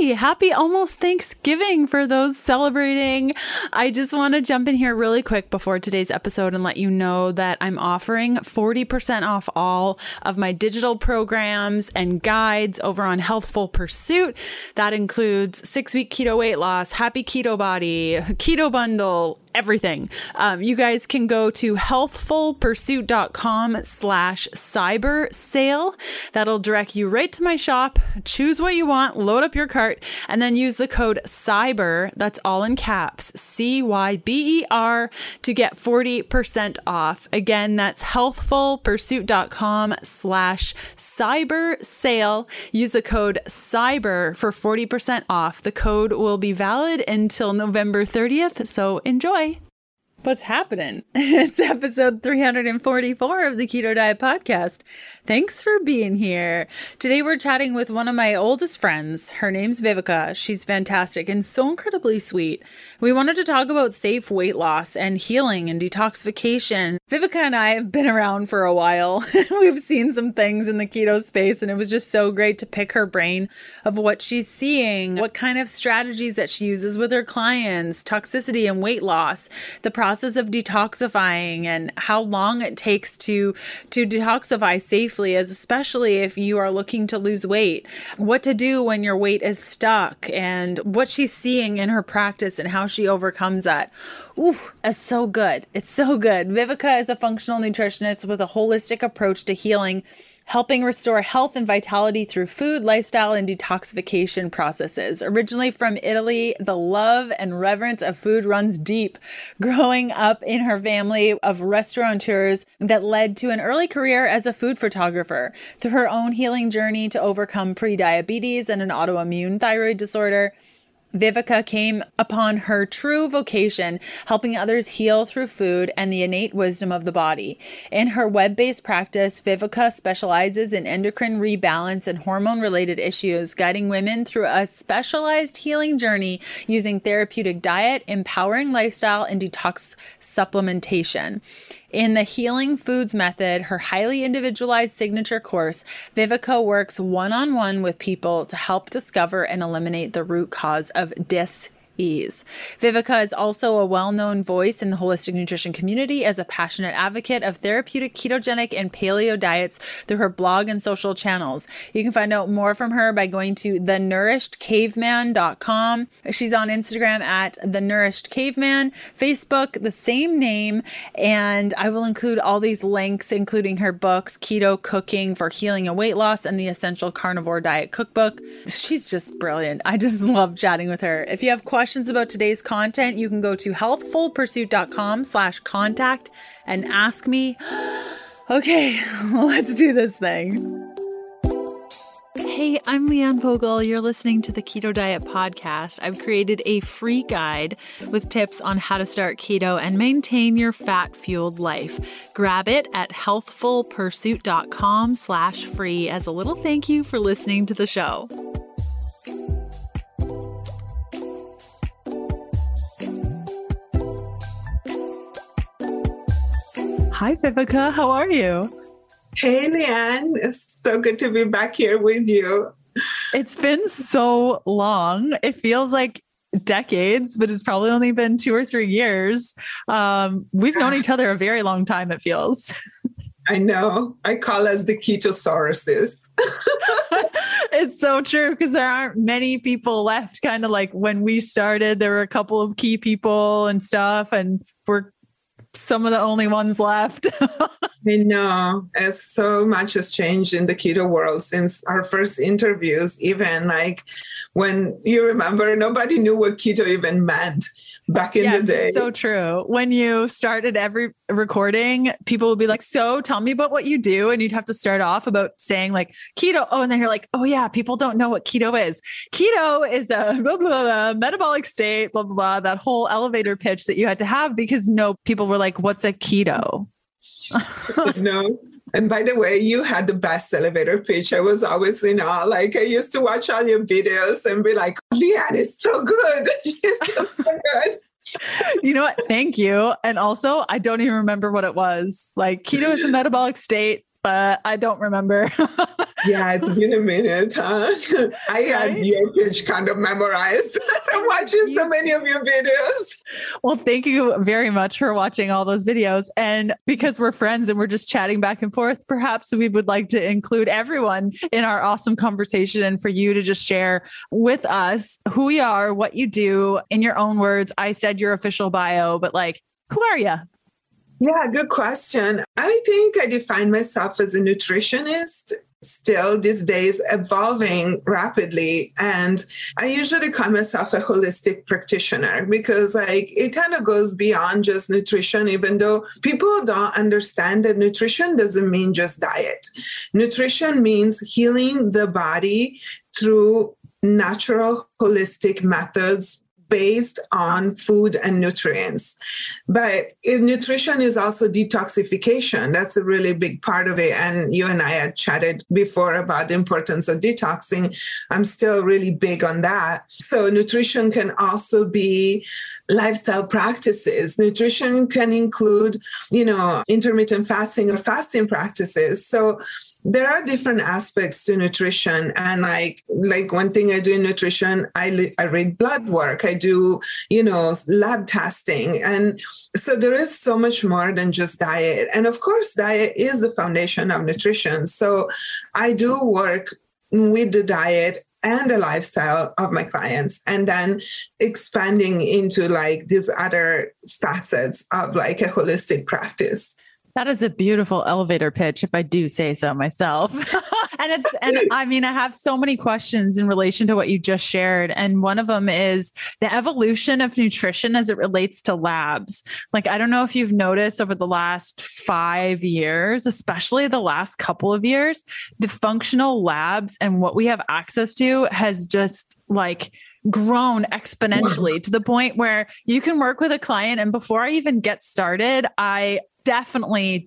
Hey, happy almost Thanksgiving for those celebrating. I just want to jump in here really quick before today's episode and let you know that I'm offering 40% off all of my digital programs and guides over on Healthful Pursuit. That includes 6-week keto weight loss, happy keto body, keto bundle, everything. You guys can go to healthfulpursuit.com/cyber sale. That'll direct you right to my shop. Choose what you want, load up your cart, and then use the code cyber, that's all in caps, CYBER, to get 40% off. Again, that's healthfulpursuit.com/cyber sale. Use the code cyber for 40% off. The code will be valid until November 30th, so enjoy. What's happening? It's episode 344 of the Keto Diet Podcast. Thanks for being here. Today we're chatting with one of my oldest friends. Her name's Vivica. She's fantastic and so incredibly sweet. We wanted to talk about safe weight loss and healing and detoxification. Vivica and I have been around for a while. We've seen some things in the keto space, and it was just so great to pick her brain of what she's seeing, what kind of strategies that she uses with her clients, toxicity and weight loss, the process of detoxifying, and how long it takes to detoxify safely, especially if you are looking to lose weight, what to do when your weight is stuck, and what she's seeing in her practice and how she overcomes that. Ooh, it's so good. It's so good. Vivica is a functional nutritionist with a holistic approach to healing, helping restore health and vitality through food, lifestyle, and detoxification processes. Originally from Italy, the love and reverence of food runs deep, growing up in her family of restaurateurs that led to an early career as a food photographer. Through her own healing journey to overcome pre-diabetes and an autoimmune thyroid disorder, Vivica came upon her true vocation, helping others heal through food and the innate wisdom of the body. In her web-based practice, Vivica specializes in endocrine rebalance and hormone-related issues, guiding women through a specialized healing journey using therapeutic diet, empowering lifestyle, and detox supplementation. In the Healing Foods Method, her highly individualized signature course, Vivica works one-on-one with people to help discover and eliminate the root cause of dis-ease. Vivica is also a well-known voice in the holistic nutrition community as a passionate advocate of therapeutic ketogenic and paleo diets through her blog and social channels. You can find out more from her by going to thenourishedcaveman.com. She's on Instagram at The Nourished Caveman, Facebook, the same name, and I will include all these links, including her books, Keto Cooking for Healing and Weight Loss, and the Essential Carnivore Diet Cookbook. She's just brilliant. I just love chatting with her. If you have questions about today's content, you can go to healthfulpursuit.com/contact and ask me. Okay, let's do this thing. Hey, I'm Leanne Vogel. You're listening to the Keto Diet Podcast. I've created a free guide with tips on how to start keto and maintain your fat-fueled life. Grab it at healthfulpursuit.com/free as a little thank you for listening to the show. Hi, Vivica. How are you? Hey, Leanne. It's so good to be back here with you. It's been so long. It feels like decades, but it's probably only been 2 or 3 years. We've known each other a very long time, it feels. I know. I call us the Ketosauruses. It's so true, because there aren't many people left. Kind of like when we started, there were a couple of key people and stuff, and we're some of the only ones left. I know. As so much has changed in the keto world since our first interviews, even like when you remember, nobody knew what keto even meant back in the day. It's so true. When you started every recording, people would be like, so tell me about what you do. And you'd have to start off about saying like keto. Oh, and then you're like, oh yeah, people don't know what keto is. Keto is a blah, blah, blah, metabolic state, blah, blah, blah. That whole elevator pitch that you had to have, because no, people were like, what's a keto? No. And by the way, you had the best elevator pitch. I was always in awe. Like I used to watch all your videos and be like, Leanne is so good. She's just so good. You know what? Thank you. And also, I don't even remember what it was. Like keto is a metabolic state, but I don't remember. Yeah, it's been a minute, huh? I had your page kind of memorized from watching so many of your videos. Well, thank you very much for watching all those videos. And because we're friends and we're just chatting back and forth, perhaps we would like to include everyone in our awesome conversation and for you to just share with us who you are, what you do in your own words. I said your official bio, but like, who are you? Yeah, good question. I think I define myself as a nutritionist, still these days evolving rapidly. And I usually call myself a holistic practitioner because like it kind of goes beyond just nutrition, even though people don't understand that nutrition doesn't mean just diet. Nutrition means healing the body through natural holistic methods, based on food and nutrients. But nutrition is also detoxification. That's a really big part of it. And you and I had chatted before about the importance of detoxing. I'm still really big on that. So nutrition can also be lifestyle practices. Nutrition can include, you know, intermittent fasting or fasting practices. So there are different aspects to nutrition. And like one thing I do in nutrition, I read blood work, I do, you know, lab testing. And so there is so much more than just diet. And of course, diet is the foundation of nutrition. So I do work with the diet and the lifestyle of my clients, and then expanding into like these other facets of like a holistic practice. That is a beautiful elevator pitch, if I do say so myself. And I mean, I have so many questions in relation to what you just shared. And one of them is the evolution of nutrition as it relates to labs. Like, I don't know if you've noticed over the last 5 years, especially the last couple of years, the functional labs and what we have access to has just like grown exponentially to the point where you can work with a client. And before I even get started, I definitely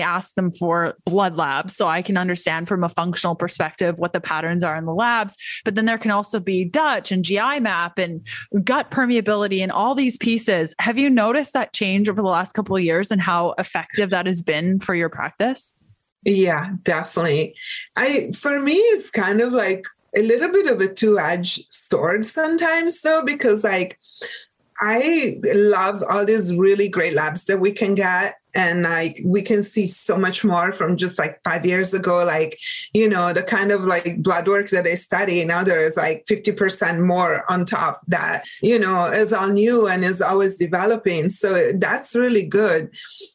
ask them for blood labs so I can understand from a functional perspective what the patterns are in the labs. But then there can also be Dutch and GI Map and gut permeability and all these pieces. Have you noticed that change over the last couple of years and how effective that has been for your practice? Yeah, definitely. For me, it's kind of like a little bit of a two-edged sword sometimes, though, because like I love all these really great labs that we can get. And like, we can see so much more from just like 5 years ago, like, you know, the kind of like blood work that I study now, there is like 50% more on top that, you know, is all new and is always developing. So that's really good.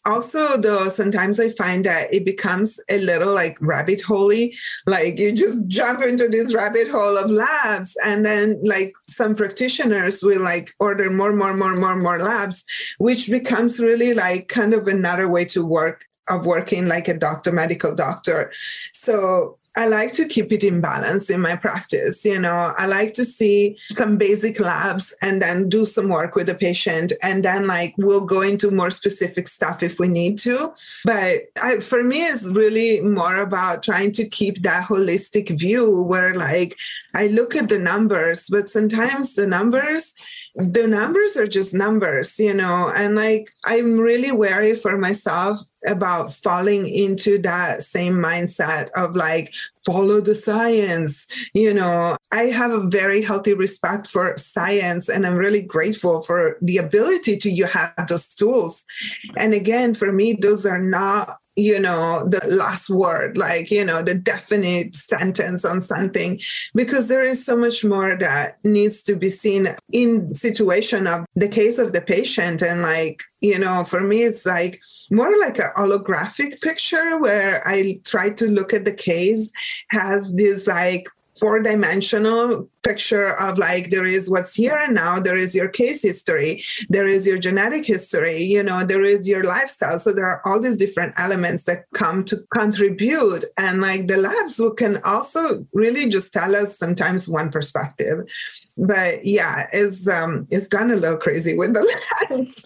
Also though, sometimes I find that it becomes a little like rabbit hole-y, like you just jump into this rabbit hole of labs. And then like some practitioners will like order more labs, which becomes really like kind of another way to working like a doctor, medical doctor. So I like to keep it in balance in my practice. You know, I like to see some basic labs and then do some work with the patient. And then like, we'll go into more specific stuff if we need to. But for me, it's really more about trying to keep that holistic view where like, I look at the numbers, but sometimes the numbers are just numbers, you know, and like, I'm really wary for myself about falling into that same mindset of like, follow the science. You know, I have a very healthy respect for science, and I'm really grateful for the ability to you have those tools. And again, for me, those are not, you know, the last word, like, you know, the definite sentence on something, because there is so much more that needs to be seen in situation of the case of the patient. And like, you know, for me, it's like more like a holographic picture where I try to look at the case has this like 4-dimensional picture of like, there is what's here and now, there is your case history, there is your genetic history, you know, there is your lifestyle. So there are all these different elements that come to contribute. And like the labs can also really just tell us sometimes one perspective, but yeah, it's gone a little crazy with the labs.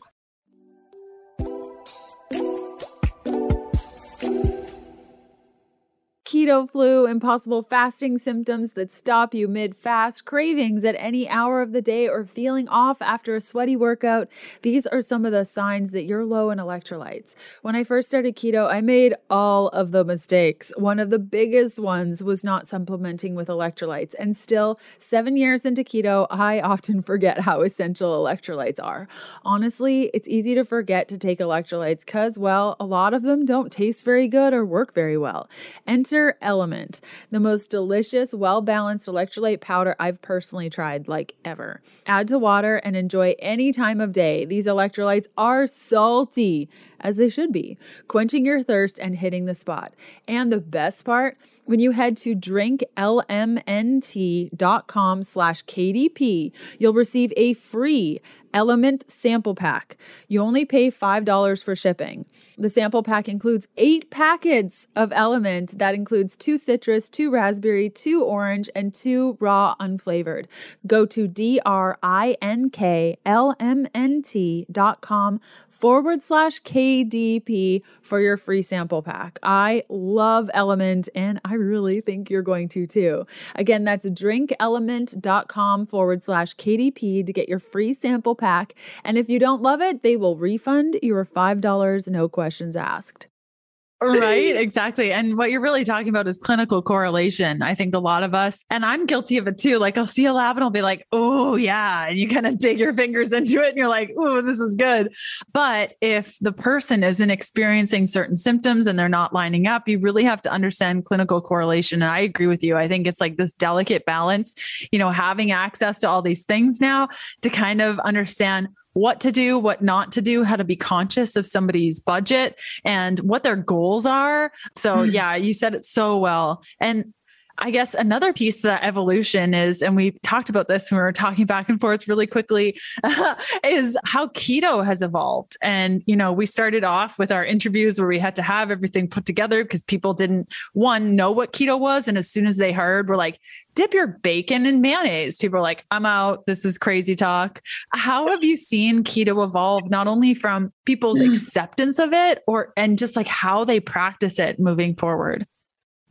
keto flu, impossible fasting symptoms that stop you mid-fast, cravings at any hour of the day, or feeling off after a sweaty workout, these are some of the signs that you're low in electrolytes. When I first started keto, I made all of the mistakes. One of the biggest ones was not supplementing with electrolytes. And still, 7 years into keto, I often forget how essential electrolytes are. Honestly, it's easy to forget to take electrolytes because, well, a lot of them don't taste very good or work very well. Enter LMNT, the most delicious, well-balanced electrolyte powder I've personally tried, like, ever. Add to water and enjoy any time of day. These electrolytes are salty, as they should be, quenching your thirst and hitting the spot. And the best part, when you head to drinklmnt.com/KDP, you'll receive a free LMNT sample pack. You only pay $5 for shipping. The sample pack includes 8 packets of LMNT. That includes 2 citrus, 2 raspberry, 2 orange, and 2 raw unflavored. Go to drinklmnt.com/KDP for your free sample pack. I love LMNT, and I really think you're going to too. Again, that's drinklmnt.com/KDP to get your free sample pack. And if you don't love it, they will refund your $5, no questions asked. Right, exactly. And what you're really talking about is clinical correlation. I think a lot of us, and I'm guilty of it too. Like, I'll see a lab and I'll be like, oh yeah. And you kind of dig your fingers into it and you're like, oh, this is good. But if the person isn't experiencing certain symptoms and they're not lining up, you really have to understand clinical correlation. And I agree with you. I think it's like this delicate balance, you know, having access to all these things now to kind of understand what to do, what not to do, how to be conscious of somebody's budget and what their goals are. So yeah, you said it so well. And I guess another piece of that evolution is, and we talked about this when we were talking back and forth really quickly, is how keto has evolved. And, you know, we started off with our interviews where we had to have everything put together because people didn't, one, know what keto was. And as soon as they heard, we're like, dip your bacon in mayonnaise. People are like, I'm out. This is crazy talk. How have you seen keto evolve, not only from people's acceptance of it and just like how they practice it moving forward?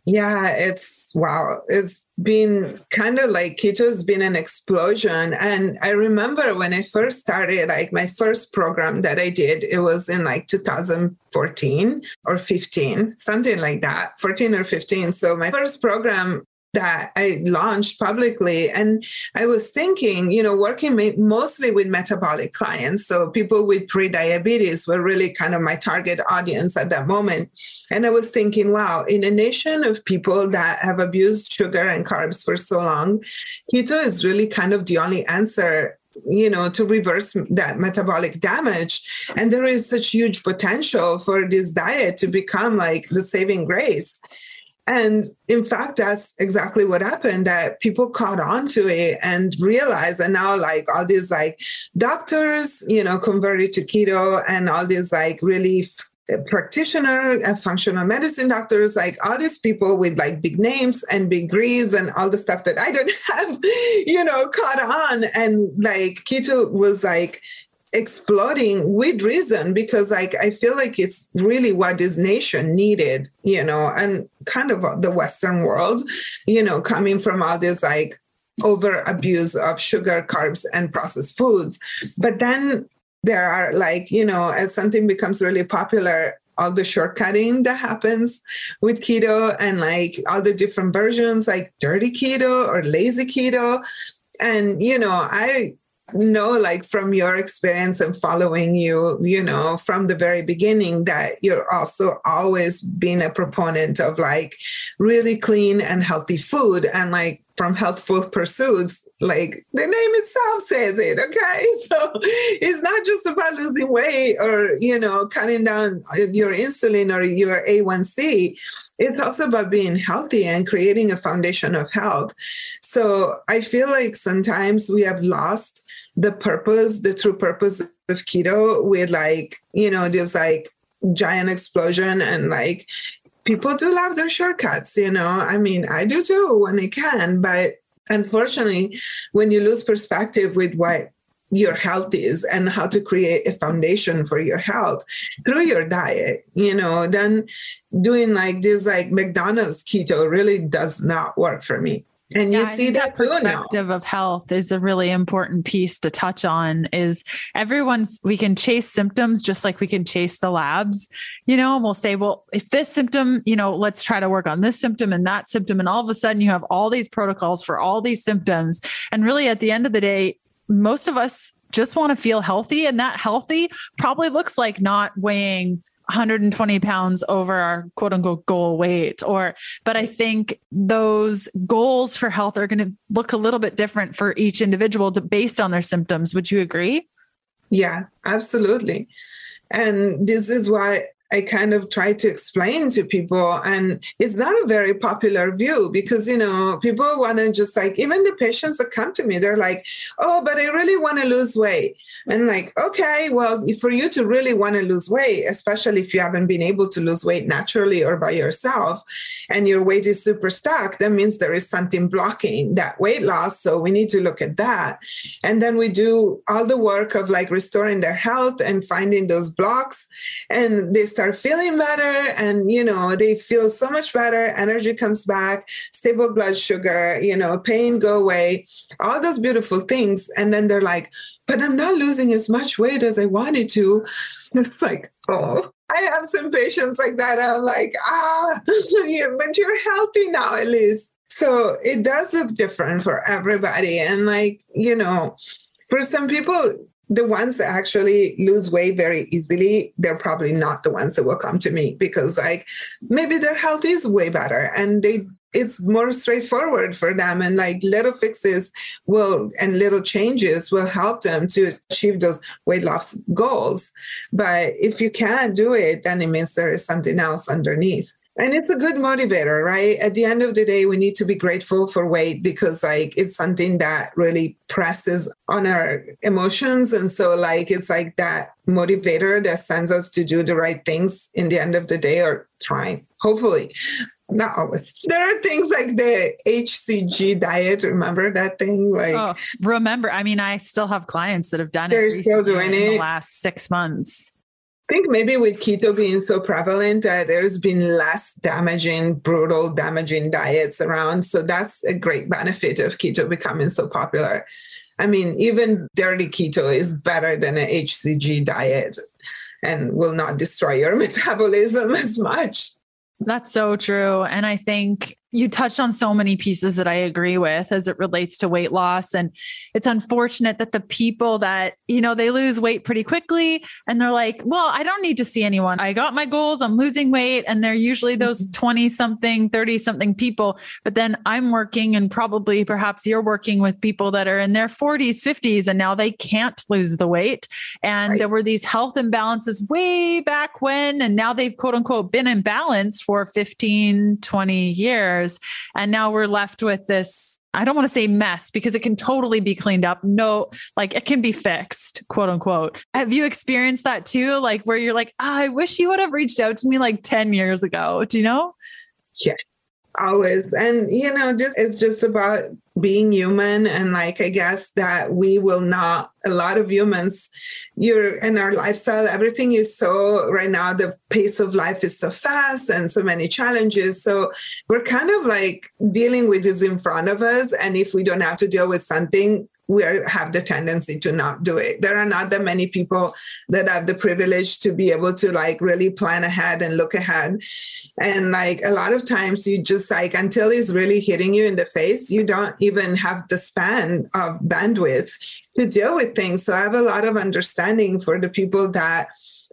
Yeah, wow. It's been kind of like keto has been an explosion. And I remember when I first started, like my first program that I did, it was in like 2014 or 15, something like that, 14 or 15. So my first program that I launched publicly. And I was thinking, you know, working mostly with metabolic clients. So people with pre-diabetes were really kind of my target audience at that moment. And I was thinking, wow, in a nation of people that have abused sugar and carbs for so long, keto is really kind of the only answer, you know, to reverse that metabolic damage. And there is such huge potential for this diet to become like the saving grace. And in fact, that's exactly what happened, that people caught on to it and realized, and now like all these like doctors, you know, converted to keto, and all these like really practitioner and functional medicine doctors, like all these people with like big names and big degrees and all the stuff that I don't have, you know, caught on. And like keto was like exploding with reason, because like I feel like it's really what this nation needed, you know, and kind of the Western world, you know, coming from all this like over abuse of sugar, carbs, and processed foods. But then there are like, you know, as something becomes really popular, all the shortcutting that happens with keto, and like all the different versions, like dirty keto or lazy keto. And, you know, I know, like from your experience and following you, you know, from the very beginning, that you're also always been a proponent of like really clean and healthy food, and like from Healthful Pursuits, like the name itself says it. Okay. So it's not just about losing weight or, you know, cutting down your insulin or your A1C. It's also about being healthy and creating a foundation of health. So I feel like sometimes we have lost the purpose, the true purpose of keto, with like, you know, this like giant explosion, and like people do love their shortcuts, you know. I mean, I do too when I can, but unfortunately, when you lose perspective with what your health is and how to create a foundation for your health through your diet, you know, then doing like this, like McDonald's keto really does not work for me. And yeah, you see that perspective of health is a really important piece to touch on is we can chase symptoms just like we can chase the labs, you know, and we'll say, well, if this symptom, you know, let's try to work on this symptom and that symptom. And all of a sudden you have all these protocols for all these symptoms. And really at the end of the day, most of us just want to feel healthy, and that healthy probably looks like not weighing 120 pounds over our quote unquote goal weight, but I think those goals for health are going to look a little bit different for each individual based on their symptoms. Would you agree? Yeah, absolutely. And this is why I kind of try to explain to people, and it's not a very popular view because, you know, people want to just like, even the patients that come to me, they're like, oh, but I really want to lose weight. And like, okay, well, for you to really want to lose weight, especially if you haven't been able to lose weight naturally or by yourself, and your weight is super stuck, that means there is something blocking that weight loss. So we need to look at that. And then we do all the work of like restoring their health and finding those blocks. And they start feeling better, and you know, they feel so much better, energy comes back, stable blood sugar, you know, pain go away, all those beautiful things. And then they're like, but I'm not losing as much weight as I wanted to. It's like, oh, I have some patients like that. I'm like, yeah, but you're healthy now at least. So it does look different for everybody. And like, you know, for some people, the ones that actually lose weight very easily, they're probably not the ones that will come to me because like maybe their health is way better and it's more straightforward for them. And like little fixes and little changes will help them to achieve those weight loss goals. But if you cannot do it, then it means there is something else underneath. And it's a good motivator, right? At the end of the day, we need to be grateful for weight because like it's something that really presses on our emotions. And so like, it's like that motivator that sends us to do the right things in the end of the day, or trying, hopefully. Not always. There are things like the HCG diet. Remember that thing? Like, oh, remember, I mean, I still have clients that have done it still doing in the last 6 months. I think maybe with keto being so prevalent, there's been less damaging, brutal, damaging diets around. So that's a great benefit of keto becoming so popular. I mean, even dirty keto is better than an HCG diet and will not destroy your metabolism as much. That's so true. And I think you touched on so many pieces that I agree with as it relates to weight loss. And it's unfortunate that the people that, you know, they lose weight pretty quickly and they're like, well, I don't need to see anyone. I got my goals. I'm losing weight. And they're usually those 20 something, 30 something people. But then I'm working, and probably perhaps you're working with people that are in their 40s, 50s, and now they can't lose the weight. And right. There were these health imbalances way back when, and now they've quote unquote been imbalanced for 15, 20 years. And now we're left with this, I don't want to say mess because it can totally be cleaned up. No, like it can be fixed, quote unquote. Have you experienced that too? Like where you're like, oh, I wish you would have reached out to me like 10 years ago. Do you know? Yeah, always. And you know, this is just about being human. And like, I guess that we will not, a lot of humans, and our lifestyle, everything is so right now, the pace of life is so fast and so many challenges. So we're kind of like dealing with this in front of us. And if we don't have to deal with something, we have the tendency to not do it. There are not that many people that have the privilege to be able to like really plan ahead and look ahead. And like a lot of times you just like, until it's really hitting you in the face, you don't even have the span of bandwidth to deal with things. So I have a lot of understanding for the people that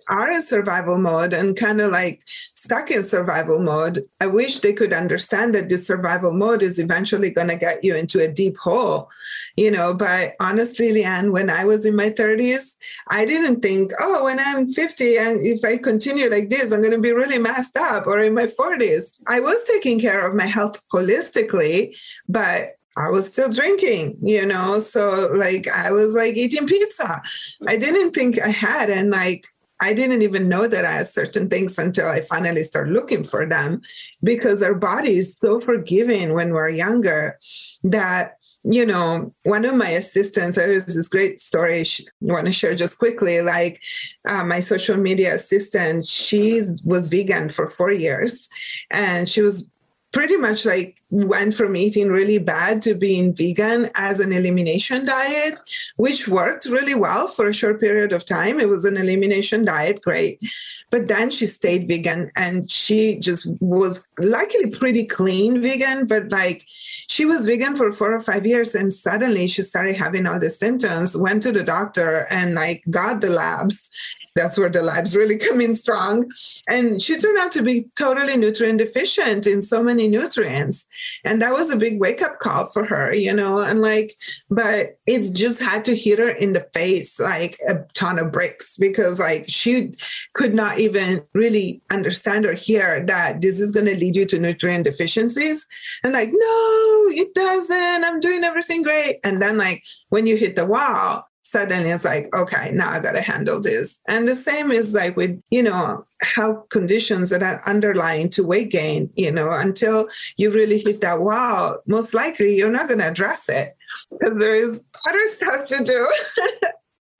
are in survival mode and kind of like stuck in survival mode. I wish they could understand that this survival mode is eventually going to get you into a deep hole, you know. But honestly, Leanne, when I was in my 30s, I didn't think, oh, when I'm 50 and if I continue like this, I'm going to be really messed up, or in my 40s. I was taking care of my health holistically, but I was still drinking, you know, so like I was like eating pizza. I didn't think I had, and like I didn't even know that I had certain things until I finally started looking for them, because our body is so forgiving when we're younger that you know, one of my assistants, there's this great story I want to share just quickly. Like my social media assistant, she was vegan for 4 years, and she was pretty much like went from eating really bad to being vegan as an elimination diet, which worked really well for a short period of time. It was an elimination diet, great. But then she stayed vegan, and she just was luckily pretty clean vegan, but like she was vegan for 4 or 5 years, and suddenly she started having all the symptoms, went to the doctor and like got the labs. That's where the labs really come in strong. And she turned out to be totally nutrient deficient in so many nutrients. And that was a big wake-up call for her, you know, and like, but it just had to hit her in the face like a ton of bricks, because like she could not even really understand or hear that this is going to lead you to nutrient deficiencies. And like, no, it doesn't. I'm doing everything great. And then like when you hit the wall, suddenly it's like, okay, now I got to handle this. And the same is like with, you know, health conditions that are underlying to weight gain, you know, until you really hit that wall, most likely you're not going to address it because there is other stuff to do.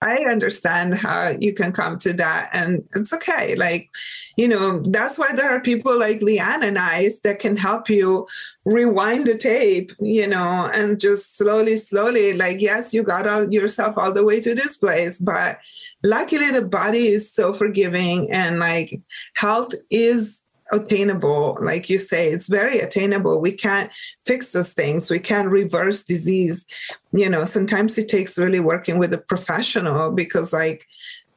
I understand how you can come to that, and it's okay. Like, you know, that's why there are people like Leanne and I that can help you rewind the tape, you know, and just slowly, slowly, like, yes, you got all yourself all the way to this place, but luckily the body is so forgiving, and like health is attainable. Like you say, it's very attainable. We can't fix those things. We can't reverse disease. You know, sometimes it takes really working with a professional, because like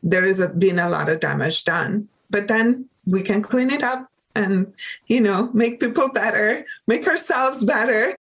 there has been a lot of damage done, but then we can clean it up and, you know, make people better, make ourselves better.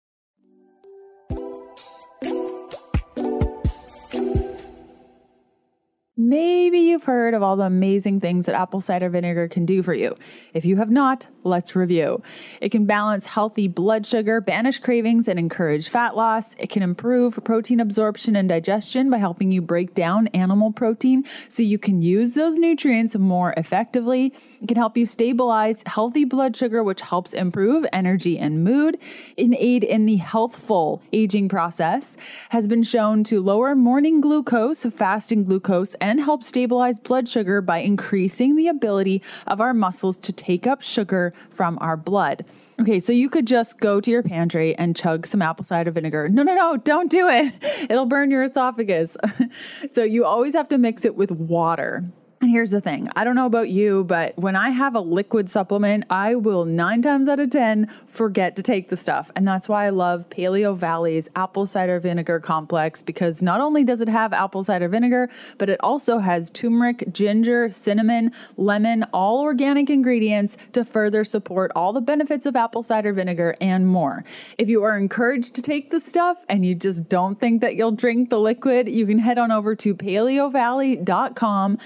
Maybe you've heard of all the amazing things that apple cider vinegar can do for you. If you have not, let's review. It can balance healthy blood sugar, banish cravings, and encourage fat loss. It can improve protein absorption and digestion by helping you break down animal protein so you can use those nutrients more effectively. It can help you stabilize healthy blood sugar, which helps improve energy and mood. It can aid in the healthful aging process, has been shown to lower morning glucose, fasting glucose, and help stabilize blood sugar by increasing the ability of our muscles to take up sugar from our blood. Okay, so you could just go to your pantry and chug some apple cider vinegar. No, don't do it. It'll burn your esophagus. So you always have to mix it with water. And here's the thing. I don't know about you, but when I have a liquid supplement, I will 9 times out of 10 forget to take the stuff. And that's why I love Paleo Valley's apple cider vinegar complex, because not only does it have apple cider vinegar, but it also has turmeric, ginger, cinnamon, lemon, all organic ingredients to further support all the benefits of apple cider vinegar and more. If you are encouraged to take the stuff and you just don't think that you'll drink the liquid, you can head on over to paleovalley.com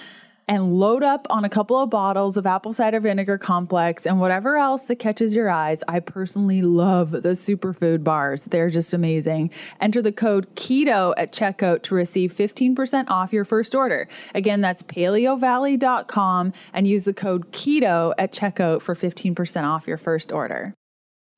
and load up on a couple of bottles of apple cider vinegar complex and whatever else that catches your eyes. I personally love the superfood bars. They're just amazing. Enter the code KETO at checkout to receive 15% off your first order. Again, that's paleovalley.com and use the code KETO at checkout for 15% off your first order.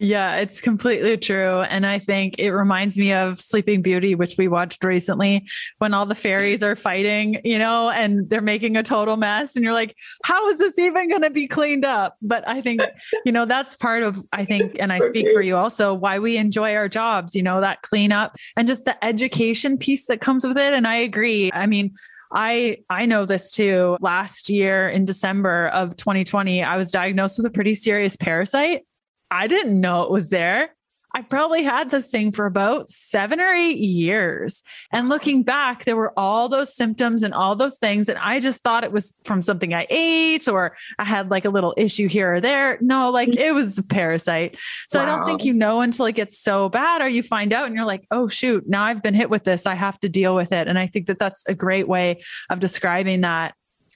Yeah, it's completely true. And I think it reminds me of Sleeping Beauty, which we watched recently, when all the fairies are fighting, you know, and they're making a total mess. And you're like, how is this even going to be cleaned up? But I think, you know, that's part of, I think, and I speak for you also, why we enjoy our jobs, you know, that cleanup and just the education piece that comes with it. And I agree. I mean, I know this too. Last year in December of 2020, I was diagnosed with a pretty serious parasite. I didn't know it was there. I probably had this thing for about 7 or 8 years. And looking back, there were all those symptoms and all those things. And I just thought it was from something I ate, or I had like a little issue here or there. No, like it was a parasite. So wow. I don't think you know until it gets so bad, or you find out and you're like, oh shoot, now I've been hit with this. I have to deal with it. And I think that that's a great way of describing that.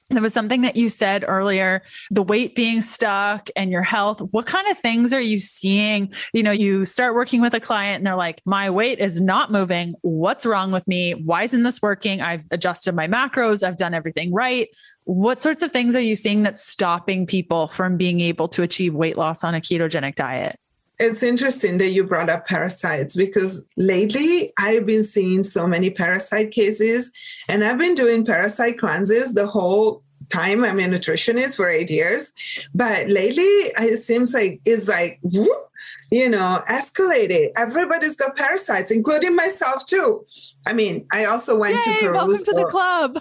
There was something that you said earlier, the weight being stuck and your health. What kind of things are you seeing? You know, you start working with a client and they're like, my weight is not moving. What's wrong with me? Why isn't this working? I've adjusted my macros. I've done everything right. What sorts of things are you seeing that's stopping people from being able to achieve weight loss on a ketogenic diet? It's interesting that you brought up parasites, because lately I've been seeing so many parasite cases, and I've been doing parasite cleanses the whole time. I'm a nutritionist for 8 years, but lately it seems like it's like, whoop, you know, escalated. Everybody's got parasites, including myself too. I mean, I also went to Peru. Welcome to the club.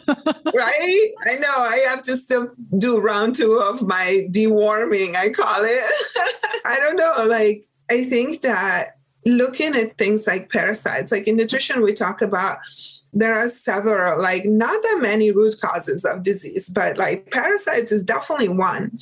Right? I know. I have to still do round two of my deworming, I call it. I don't know. Like, I think that looking at things like parasites, like in nutrition, we talk about there are several, like not that many root causes of disease, but like parasites is definitely one.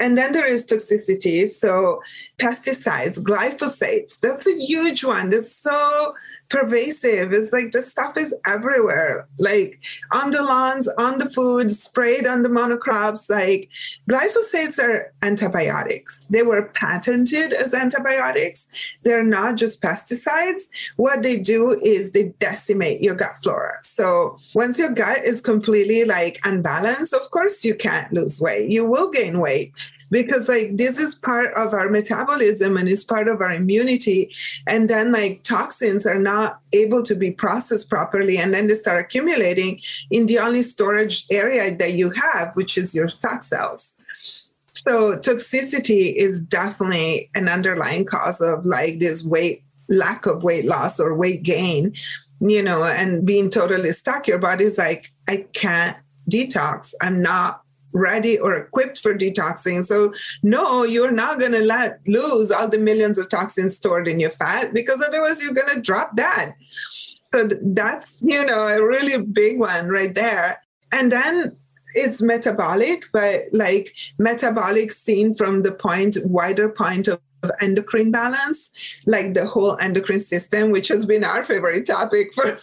And then there is toxicity. So pesticides, glyphosates, that's a huge one. That's so pervasive. It's like the stuff is everywhere, like on the lawns, on the food, sprayed on the monocrops. Like glyphosates are antibiotics. They were patented as antibiotics. They're not just pesticides. What they do is they decimate your gut flora. So once your gut is completely like unbalanced, of course you can't lose weight. You will gain weight, because like this is part of our metabolism and it's part of our immunity. And then like toxins are not able to be processed properly. And then they start accumulating in the only storage area that you have, which is your fat cells. So toxicity is definitely an underlying cause of like this weight, lack of weight loss or weight gain, you know, and being totally stuck. Your body's like, I can't detox. I'm not ready or equipped for detoxing. So no, you're not going to let lose all the millions of toxins stored in your fat, because otherwise you're going to drop that. So that's, you know, a really big one right there. And then it's metabolic, but like metabolic seen from the wider point of endocrine balance, like the whole endocrine system, which has been our favorite topic for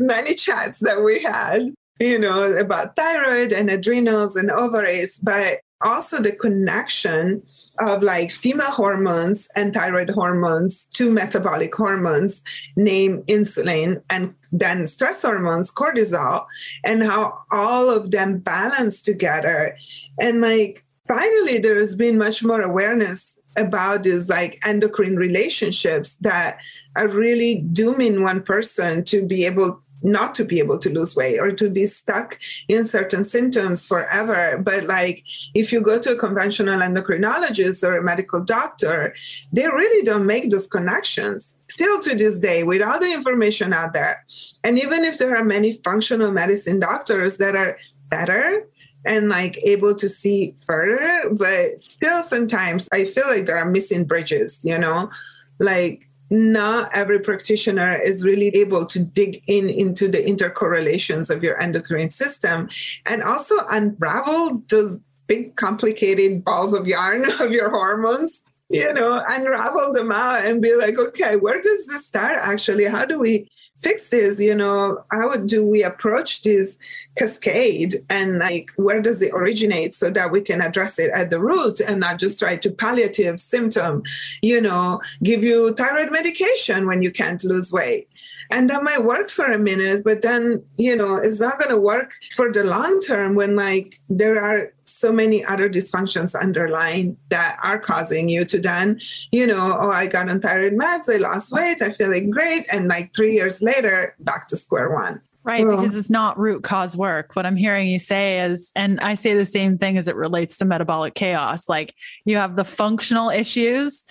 many chats that we had, you know, about thyroid and adrenals and ovaries, but also the connection of like female hormones and thyroid hormones to metabolic hormones, named insulin, and then stress hormones, cortisol, and how all of them balance together. And like, finally, there has been much more awareness about these like endocrine relationships that are really dooming one person to be able not to be able to lose weight or to be stuck in certain symptoms forever. But like, if you go to a conventional endocrinologist or a medical doctor, they really don't make those connections. Still to this day, with all the information out there. And even if there are many functional medicine doctors that are better and like able to see further, but still sometimes I feel like there are missing bridges, you know, like, not every practitioner is really able to dig into the intercorrelations of your endocrine system and also unravel those big complicated balls of yarn of your hormones, you know, unravel them out and be like, okay, where does this start actually? How do we fix this? You know, how do we approach this cascade and like, where does it originate so that we can address it at the root and not just try to palliative symptom, you know, give you thyroid medication when you can't lose weight. And that might work for a minute, but then, you know, it's not going to work for the long term when like there are so many other dysfunctions underlying that are causing you to then, you know, oh, I got on thyroid meds, I lost weight, I'm feeling great. And like 3 years later, back to square one. Right. Because it's not root cause work. What I'm hearing you say is, and I say the same thing as it relates to metabolic chaos, like you have the functional issues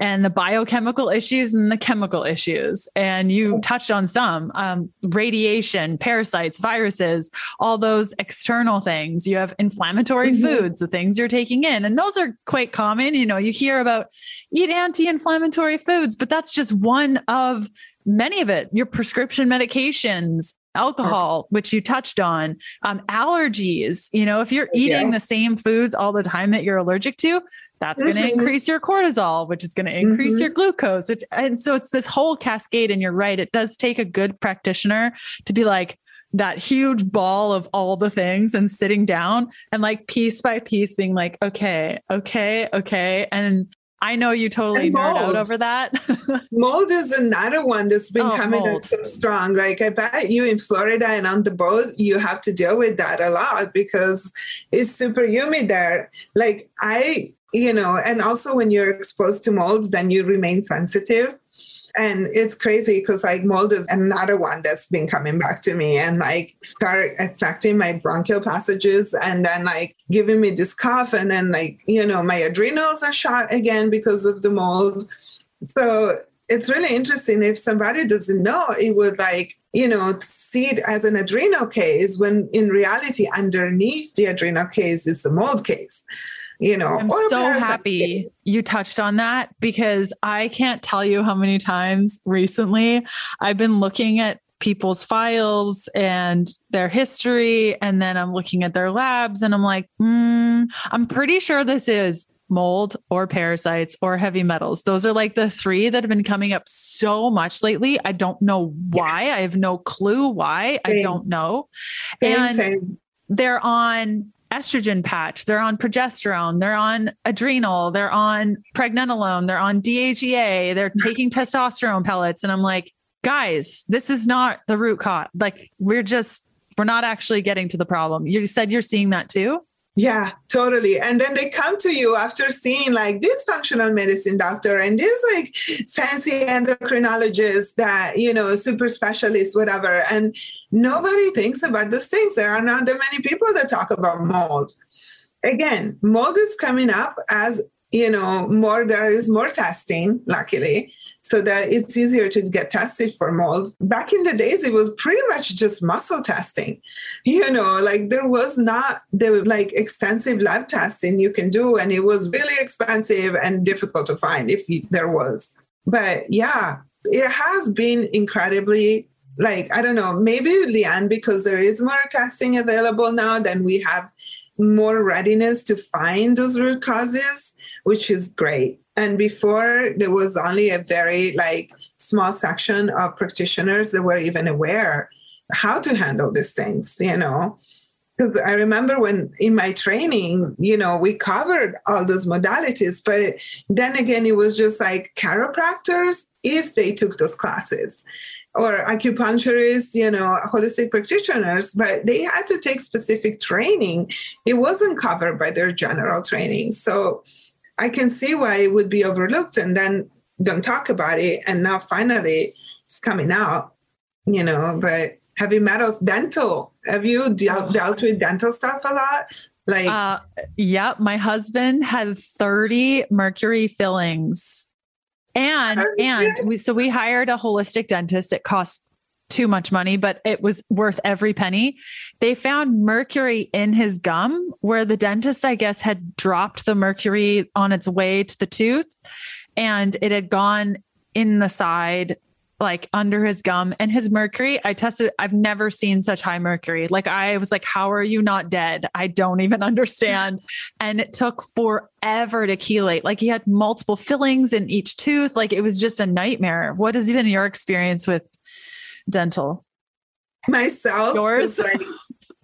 and the biochemical issues and the chemical issues. And you touched on some, radiation, parasites, viruses, all those external things. You have inflammatory foods, the things you're taking in. And those are quite common. You know, you hear about eat anti-inflammatory foods, but that's just one of many of it. Your prescription medications, alcohol, which you touched on, allergies, you know, if you're eating the same foods all the time that you're allergic to, that's going to increase your cortisol, which is going to increase your glucose. And so it's this whole cascade, and you're right. It does take a good practitioner to be like that huge ball of all the things and sitting down and like piece by piece being like, okay. And I know you totally nerd out over that. Mold is another one that's been coming up so strong. Like I bet you in Florida and on the boat, you have to deal with that a lot because it's super humid there. Like I you know, and also when you're exposed to mold, then you remain sensitive. And it's crazy because like mold is another one that's been coming back to me and like start affecting my bronchial passages and then like giving me this cough and then like, you know, my adrenals are shot again because of the mold. So it's really interesting if somebody doesn't know, it would like, you know, see it as an adrenal case when in reality underneath the adrenal case is the mold case. You know, I'm so happy you touched on that because I can't tell you how many times recently I've been looking at people's files and their history. And then I'm looking at their labs and I'm like, I'm pretty sure this is mold or parasites or heavy metals. Those are like the three that have been coming up so much lately. I don't know why. Yeah. I have no clue why. Same. I don't know. Same. They're on estrogen patch, they're on progesterone, they're on adrenal, they're on pregnenolone, they're on DHEA, they're taking testosterone pellets. And I'm like, guys, this is not the root cause. Like we're not actually getting to the problem. You said you're seeing that too. Yeah, totally. And then they come to you after seeing like this functional medicine doctor and this like fancy endocrinologist that, you know, super specialist, whatever. And nobody thinks about those things. There are not that many people that talk about mold. Again, mold is coming up as, you know, there is more testing, luckily, so that it's easier to get tested for mold. Back in the days, it was pretty much just muscle testing. You know, like there was not the like extensive lab testing you can do. And it was really expensive and difficult to find if there was. But yeah, it has been incredibly, like, I don't know, maybe Leanne, because there is more testing available now, then we have more readiness to find those root causes, which is great. And before there was only a very like small section of practitioners that were even aware how to handle these things, you know, because I remember when in my training, you know, we covered all those modalities, but then again, it was just like chiropractors, if they took those classes, or acupuncturists, you know, holistic practitioners, but they had to take specific training. It wasn't covered by their general training. So I can see why it would be overlooked and then don't talk about it. And now finally it's coming out, you know, but heavy metals, dental. Have you dealt with dental stuff a lot? Like, yeah, my husband had 30 mercury fillings so we hired a holistic dentist. It cost too much money, but it was worth every penny. They found mercury in his gum where the dentist, I guess, had dropped the mercury on its way to the tooth and it had gone in the side, like under his gum, and his mercury, I tested, I've never seen such high mercury. Like I was like, how are you not dead? I don't even understand. And it took forever to chelate. Like he had multiple fillings in each tooth. Like it was just a nightmare. What has been your experience with dental? Myself. Yours? Like,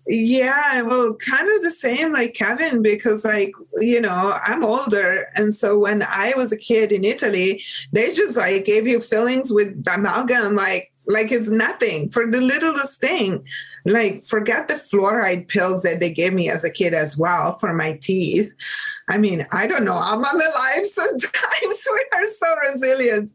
yeah. Well, kind of the same like Kevin, because like, you know, I'm older. And so when I was a kid in Italy, they just like gave you fillings with amalgam, like it's nothing for the littlest thing. Like forget the fluoride pills that they gave me as a kid as well for my teeth. I mean, I don't know. I'm alive sometimes. We are so resilient.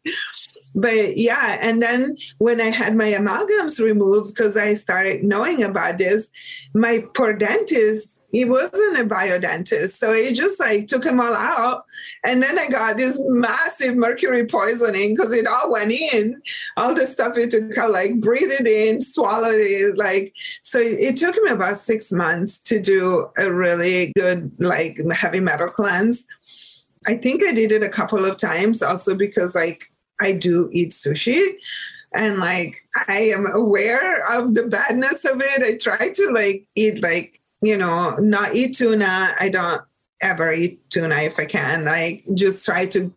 But yeah, and then when I had my amalgams removed, because I started knowing about this, my poor dentist, he wasn't a biodentist. So he just like took them all out. And then I got this massive mercury poisoning because it all went in. All the stuff it took out, like breathe it in, swallow it. Like, so it took me about 6 months to do a really good, like heavy metal cleanse. I think I did it a couple of times also because like, I do eat sushi and like, I am aware of the badness of it. I try to like eat, like, you know, not eat tuna. I don't ever eat tuna if I can, like just try to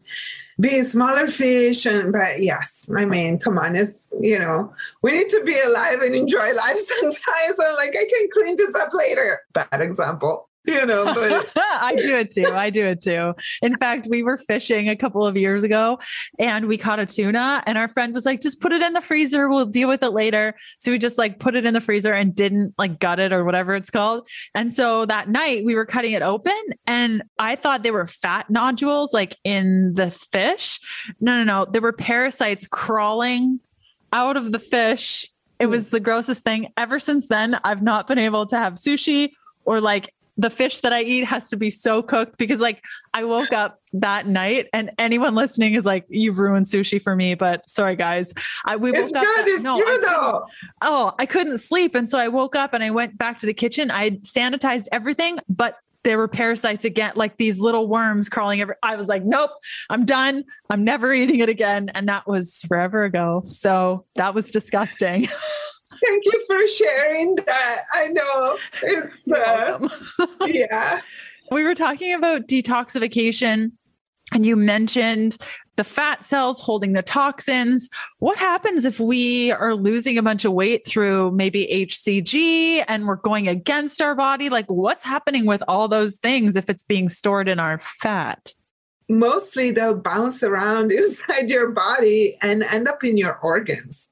be a smaller fish. But yes, I mean, come on, it's, you know, we need to be alive and enjoy life sometimes. I'm like, I can clean this up later. Bad example. you know, but I do it too. In fact, we were fishing a couple of years ago and we caught a tuna and our friend was like, just put it in the freezer. We'll deal with it later. So we just like put it in the freezer and didn't like gut it or whatever it's called. And so that night we were cutting it open and I thought they were fat nodules like in the fish. No. There were parasites crawling out of the fish. It was the grossest thing. Ever since then, I've not been able to have sushi or like the fish that I eat has to be so cooked because like I woke up that night and anyone listening is like, you've ruined sushi for me, but sorry guys. I couldn't sleep. And so I woke up and I went back to the kitchen. I sanitized everything, but there were parasites again, like these little worms crawling everywhere. I was like, nope, I'm done. I'm never eating it again. And that was forever ago. So that was disgusting. Thank you for sharing that. I know. It's, yeah. We were talking about detoxification and you mentioned the fat cells holding the toxins. What happens if we are losing a bunch of weight through maybe HCG and we're going against our body? Like what's happening with all those things if it's being stored in our fat? Mostly they'll bounce around inside your body and end up in your organs.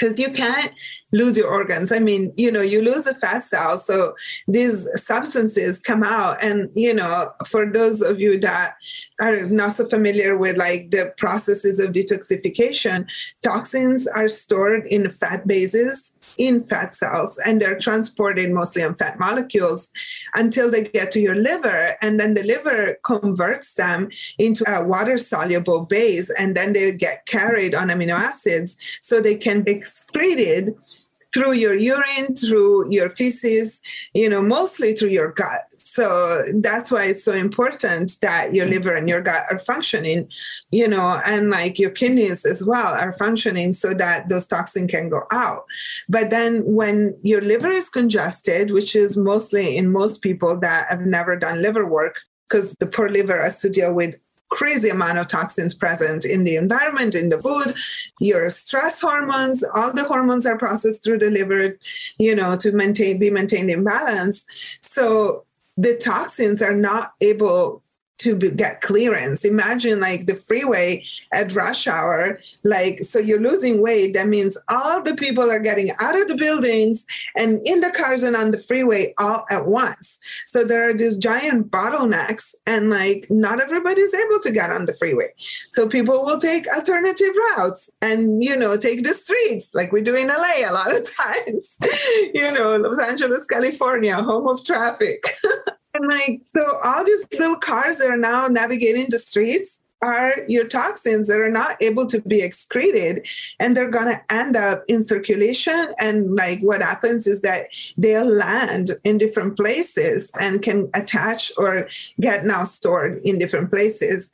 Because you can't lose your organs. I mean, you know, you lose the fat cells. So these substances come out. And, you know, for those of you that are not so familiar with like the processes of detoxification, toxins are stored in fat bases, in fat cells, and they're transported mostly on fat molecules until they get to your liver. And then the liver converts them into a water-soluble base. And then they get carried on amino acids so they can be excreted through your urine, through your feces, you know, mostly through your gut. So that's why it's so important that your liver and your gut are functioning, you know, and like your kidneys as well are functioning so that those toxins can go out. But then when your liver is congested, which is mostly in most people that have never done liver work, because the poor liver has to deal with crazy amount of toxins present in the environment, in the food, your stress hormones, all the hormones are processed through the liver, you know, to be maintained in balance. So the toxins are not able to get clearance. Imagine like the freeway at rush hour, like, so you're losing weight. That means all the people are getting out of the buildings and in the cars and on the freeway all at once. So there are these giant bottlenecks and like, not everybody's able to get on the freeway. So people will take alternative routes and, you know, take the streets like we do in LA a lot of times, you know, Los Angeles, California, home of traffic. And like, so all these little cars that are now navigating the streets are your toxins that are not able to be excreted and they're going to end up in circulation. And like what happens is that they'll land in different places and can attach or get now stored in different places.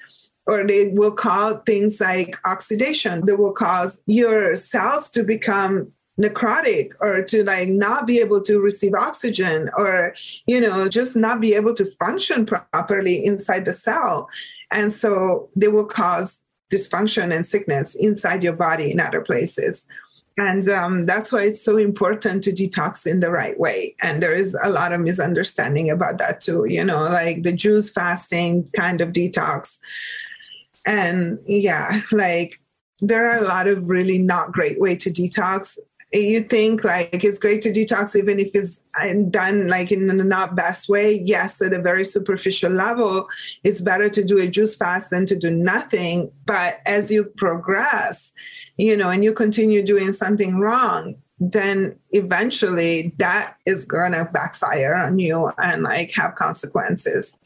Or they will cause things like oxidation. They will cause your cells to become necrotic or to like not be able to receive oxygen or, you know, just not be able to function properly inside the cell. And so they will cause dysfunction and sickness inside your body in other places. And that's why it's so important to detox in the right way. And there is a lot of misunderstanding about that too, you know, like the juice fasting kind of detox. And yeah, like there are a lot of really not great way to detox. You think like it's great to detox even if it's done like in the not best way. Yes, at a very superficial level, it's better to do a juice fast than to do nothing. But as you progress, you know, and you continue doing something wrong, then eventually that is going to backfire on you and like have consequences.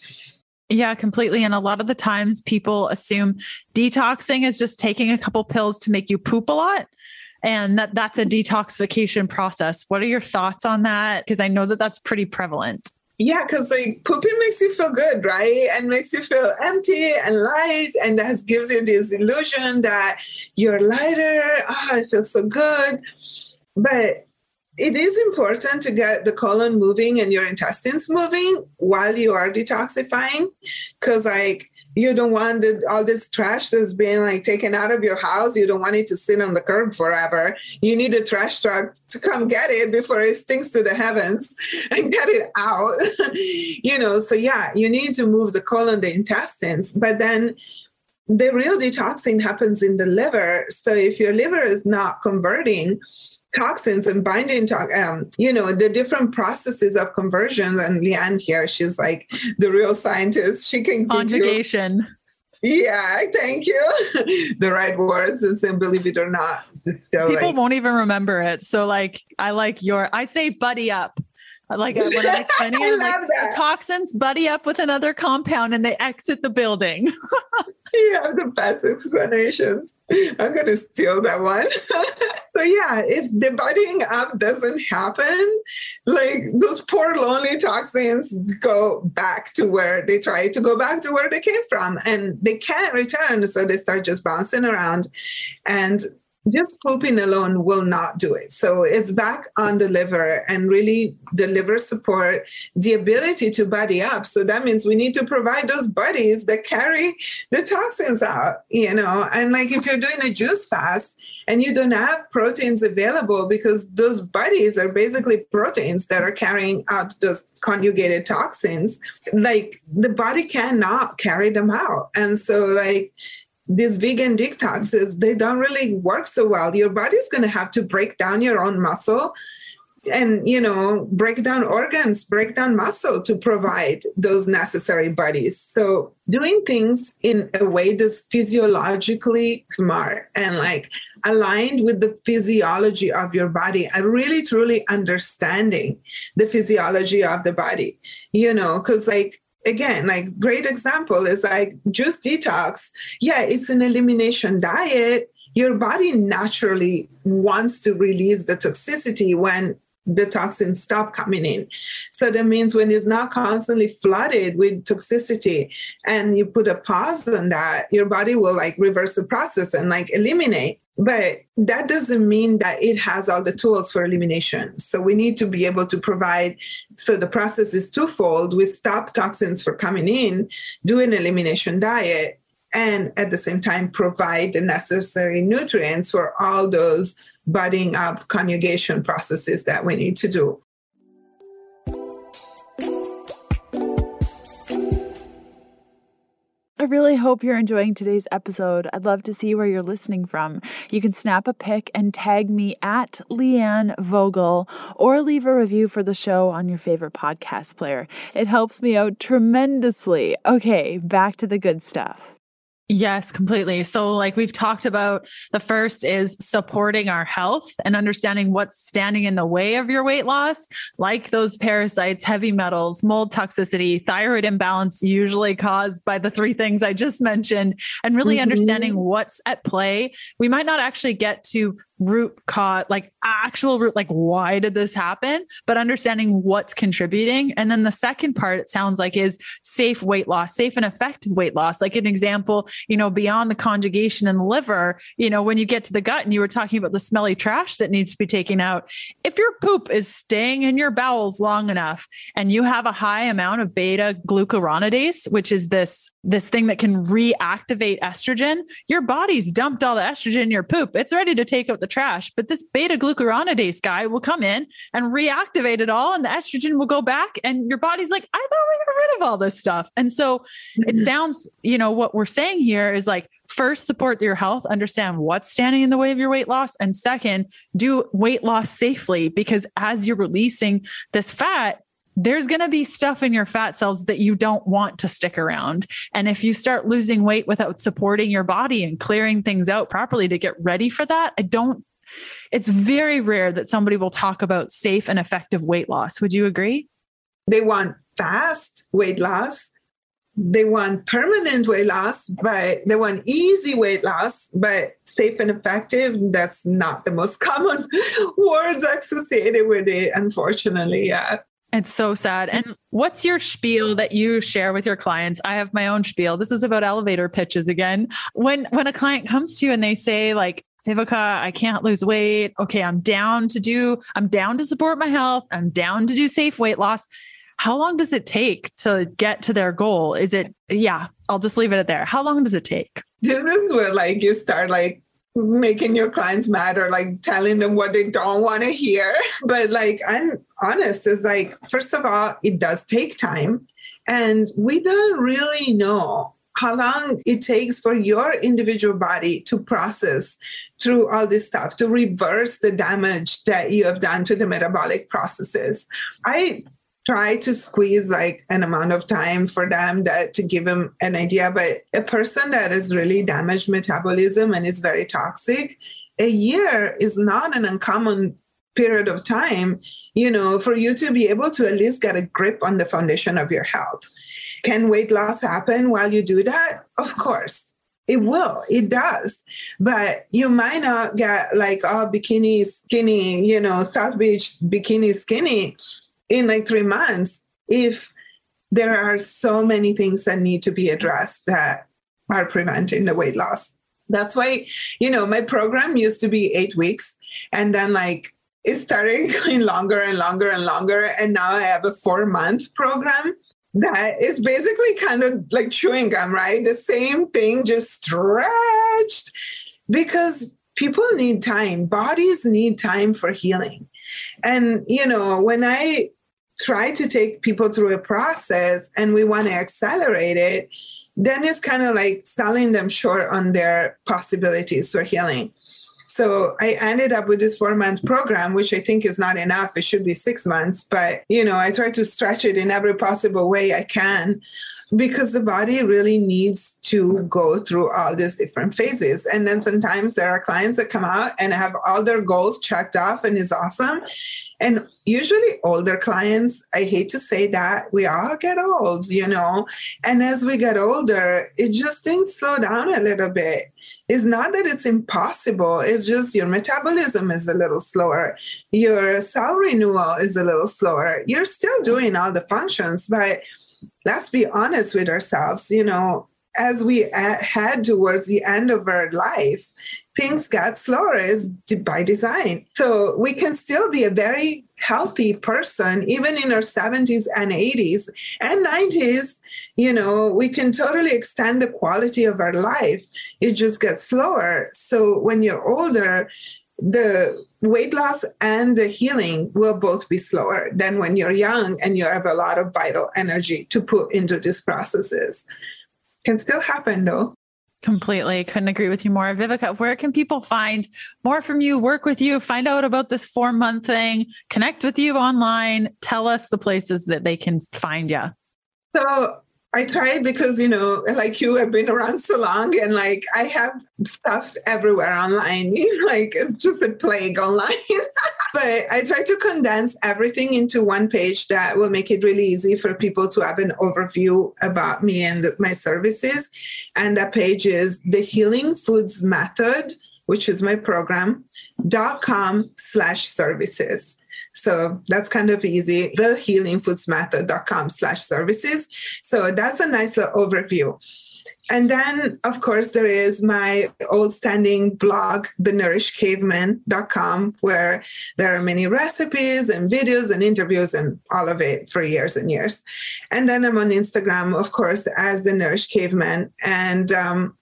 Yeah, completely. And a lot of the times people assume detoxing is just taking a couple pills to make you poop a lot. And that's a detoxification process. What are your thoughts on that? Because I know that that's pretty prevalent. Yeah, because like pooping makes you feel good, right? And makes you feel empty and light. And that gives you this illusion that you're lighter. Oh, it feels so good. But it is important to get the colon moving and your intestines moving while you are detoxifying. Because like You don't want all this trash that's being like taken out of your house. You don't want it to sit on the curb forever. You need a trash truck to come get it before it stinks to the heavens and get it out. So yeah, you need to move the colon, the intestines, but then the real detoxing happens in the liver. So if your liver is not converting toxins and binding the different processes of conversions, and Leanne here, she's like the real scientist. She can conjugation. Yeah, thank you. The right words, and so believe it or not, people won't even remember it. So I say buddy up. Like when I'm explaining it, the toxins buddy up with another compound and they exit the building. You have the best explanations. I'm going to steal that one. So yeah, if the buddying up doesn't happen, like those poor lonely toxins try to go back to where they came from, and they can't return. So they start just bouncing around, and just pooping alone will not do it. So it's back on the liver, and really the liver support the ability to buddy up. So that means we need to provide those buddies that carry the toxins out, and like if you're doing a juice fast and you don't have proteins available, because those buddies are basically proteins that are carrying out those conjugated toxins, like the body cannot carry them out. And so these vegan detoxes, they don't really work so well. Your body's going to have to break down your own muscle and, break down organs, break down muscle to provide those necessary buddies. So doing things in a way that's physiologically smart and aligned with the physiology of your body, and really, truly understanding the physiology of the body, Again, great example is juice detox. Yeah, it's an elimination diet. Your body naturally wants to release the toxicity when the toxins stop coming in. So that means when it's not constantly flooded with toxicity and you put a pause on that, your body will reverse the process and eliminate. But that doesn't mean that it has all the tools for elimination. So we need to be able to provide. So the process is twofold. We stop toxins from coming in, do an elimination diet, and at the same time, provide the necessary nutrients for all those budding up conjugation processes that we need to do. I really hope you're enjoying today's episode. I'd love to see where you're listening from. You can snap a pic and tag me at Leanne Vogel, or leave a review for the show on your favorite podcast player. It helps me out tremendously. Okay, back to the good stuff. Yes, completely. So we've talked about, the first is supporting our health and understanding what's standing in the way of your weight loss, like those parasites, heavy metals, mold toxicity, thyroid imbalance, usually caused by the three things I just mentioned, and really understanding what's at play. We might not actually get to root cause, why did this happen? But understanding what's contributing. And then the second part, it sounds like, is safe weight loss, safe and effective weight loss. Like an example, beyond the conjugation in the liver, when you get to the gut and you were talking about the smelly trash that needs to be taken out, if your poop is staying in your bowels long enough and you have a high amount of beta glucuronidase, which is this thing that can reactivate estrogen, your body's dumped all the estrogen in your poop. It's ready to take out the trash, but this beta glucuronidase guy will come in and reactivate it all. And the estrogen will go back, and your body's like, I thought we got rid of all this stuff. And so it sounds, what we're saying here is first, support your health, understand what's standing in the way of your weight loss. And second, do weight loss safely, because as you're releasing this fat, there's going to be stuff in your fat cells that you don't want to stick around. And if you start losing weight without supporting your body and clearing things out properly to get ready for that, it's very rare that somebody will talk about safe and effective weight loss. Would you agree? They want fast weight loss. They want permanent weight loss, but they want easy weight loss, but safe and effective, that's not the most common words associated with it, unfortunately. Yeah. It's so sad. And what's your spiel that you share with your clients? I have my own spiel. This is about elevator pitches again. When a client comes to you and they say Vivica, I can't lose weight. Okay. I'm down to support my health. I'm down to do safe weight loss. How long does it take to get to their goal? Is it, yeah, I'll just leave it at there. How long does it take? This is where like you start like making your clients mad or like telling them what they don't want to hear. But like, I'm honest, it's like, first of all, it does take time. And we don't really know how long it takes for your individual body to process through all this stuff, to reverse the damage that you have done to the metabolic processes. I try to squeeze like an amount of time for them that to give them an idea, but a person that has really damaged metabolism and is very toxic, a year is not an uncommon period of time, you know, for you to be able to at least get a grip on the foundation of your health. Can weight loss happen while you do that? Of course, it will. It does. But you might not get like, oh, bikini skinny, you know, South Beach bikini skinny in like 3 months if there are so many things that need to be addressed that are preventing the weight loss. That's why, you know, my program used to be 8 weeks and then like it started going longer and longer and longer. And now I have a 4-month program that is basically kind of like chewing gum, right? The same thing, just stretched, because people need time. Bodies need time for healing. And, you know, when I try to take people through a process and we want to accelerate it, then it's kind of like selling them short on their possibilities for healing. So I ended up with this 4-month program, which I think is not enough. It should be 6 months. But, you know, I try to stretch it in every possible way I can, because the body really needs to go through all these different phases. And then sometimes there are clients that come out and have all their goals checked off and it's awesome. And usually older clients, I hate to say that, we all get old, you know, and as we get older, it just things slow down a little bit. It's not that it's impossible. It's just your metabolism is a little slower. Your cell renewal is a little slower. You're still doing all the functions, but let's be honest with ourselves. You know, as we head towards the end of our life, things got slower is by design. So we can still be a very healthy person, even in our 70s and 80s and 90s. You know, we can totally extend the quality of our life. It just gets slower. So when you're older, the weight loss and the healing will both be slower than when you're young and you have a lot of vital energy to put into these processes. Can still happen though. Completely. Couldn't agree with you more. Vivica, where can people find more from you, work with you, find out about this 4-month thing, connect with you online? Tell us the places that they can find you. So I try because, you know, like you have been around so long and like I have stuff everywhere online. Like it's just a plague online. But I try to condense everything into one page that will make it really easy for people to have an overview about me and my services. And that page is The Healing Foods Method, which is my program, .com/services. So that's kind of easy, thehealingfoodsmethod.com/services. So that's a nice overview. And then, of course, there is my old standing blog, thenourishedcaveman.com, where there are many recipes and videos and interviews and all of it for years and years. And then I'm on Instagram, of course, as The Nourished Caveman. And on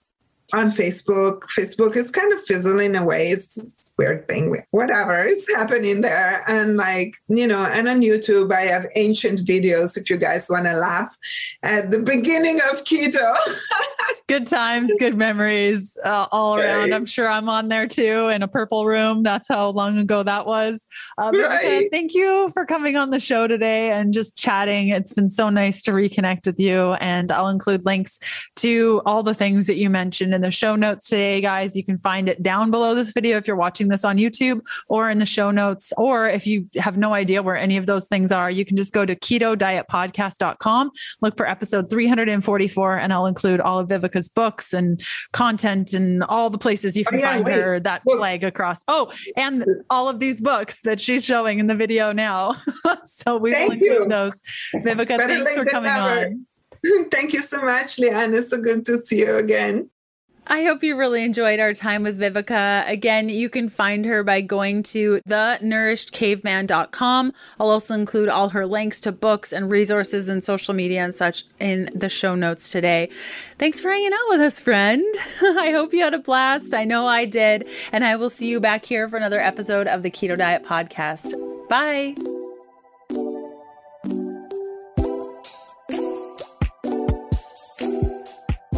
Facebook, Facebook is kind of fizzling away. It's weird thing, whatever, it's happening there. And like, you know, and on YouTube, I have ancient videos if you guys want to laugh at the beginning of keto. Good times, good memories all around. I'm sure I'm on there too in a purple room. That's how long ago that was. Vivica, thank you for coming on the show today and just chatting. It's been so nice to reconnect with you. And I'll include links to all the things that you mentioned in the show notes today, guys. You can find it down below this video if you're watching this on YouTube or in the show notes. Or if you have no idea where any of those things are, you can just go to ketodietpodcast.com, look for episode 344, and I'll include all of Vivica books and content and all the places you can find her, that flag across. Oh, and all of these books that she's showing in the video now. So we will include those. Vivica, thanks for coming on. Thank you so much, Leanne. It's so good to see you again. I hope you really enjoyed our time with Vivica. Again, you can find her by going to thenourishedcaveman.com. I'll also include all her links to books and resources and social media and such in the show notes today. Thanks for hanging out with us, friend. I hope you had a blast. I know I did. And I will see you back here for another episode of the Keto Diet Podcast. Bye.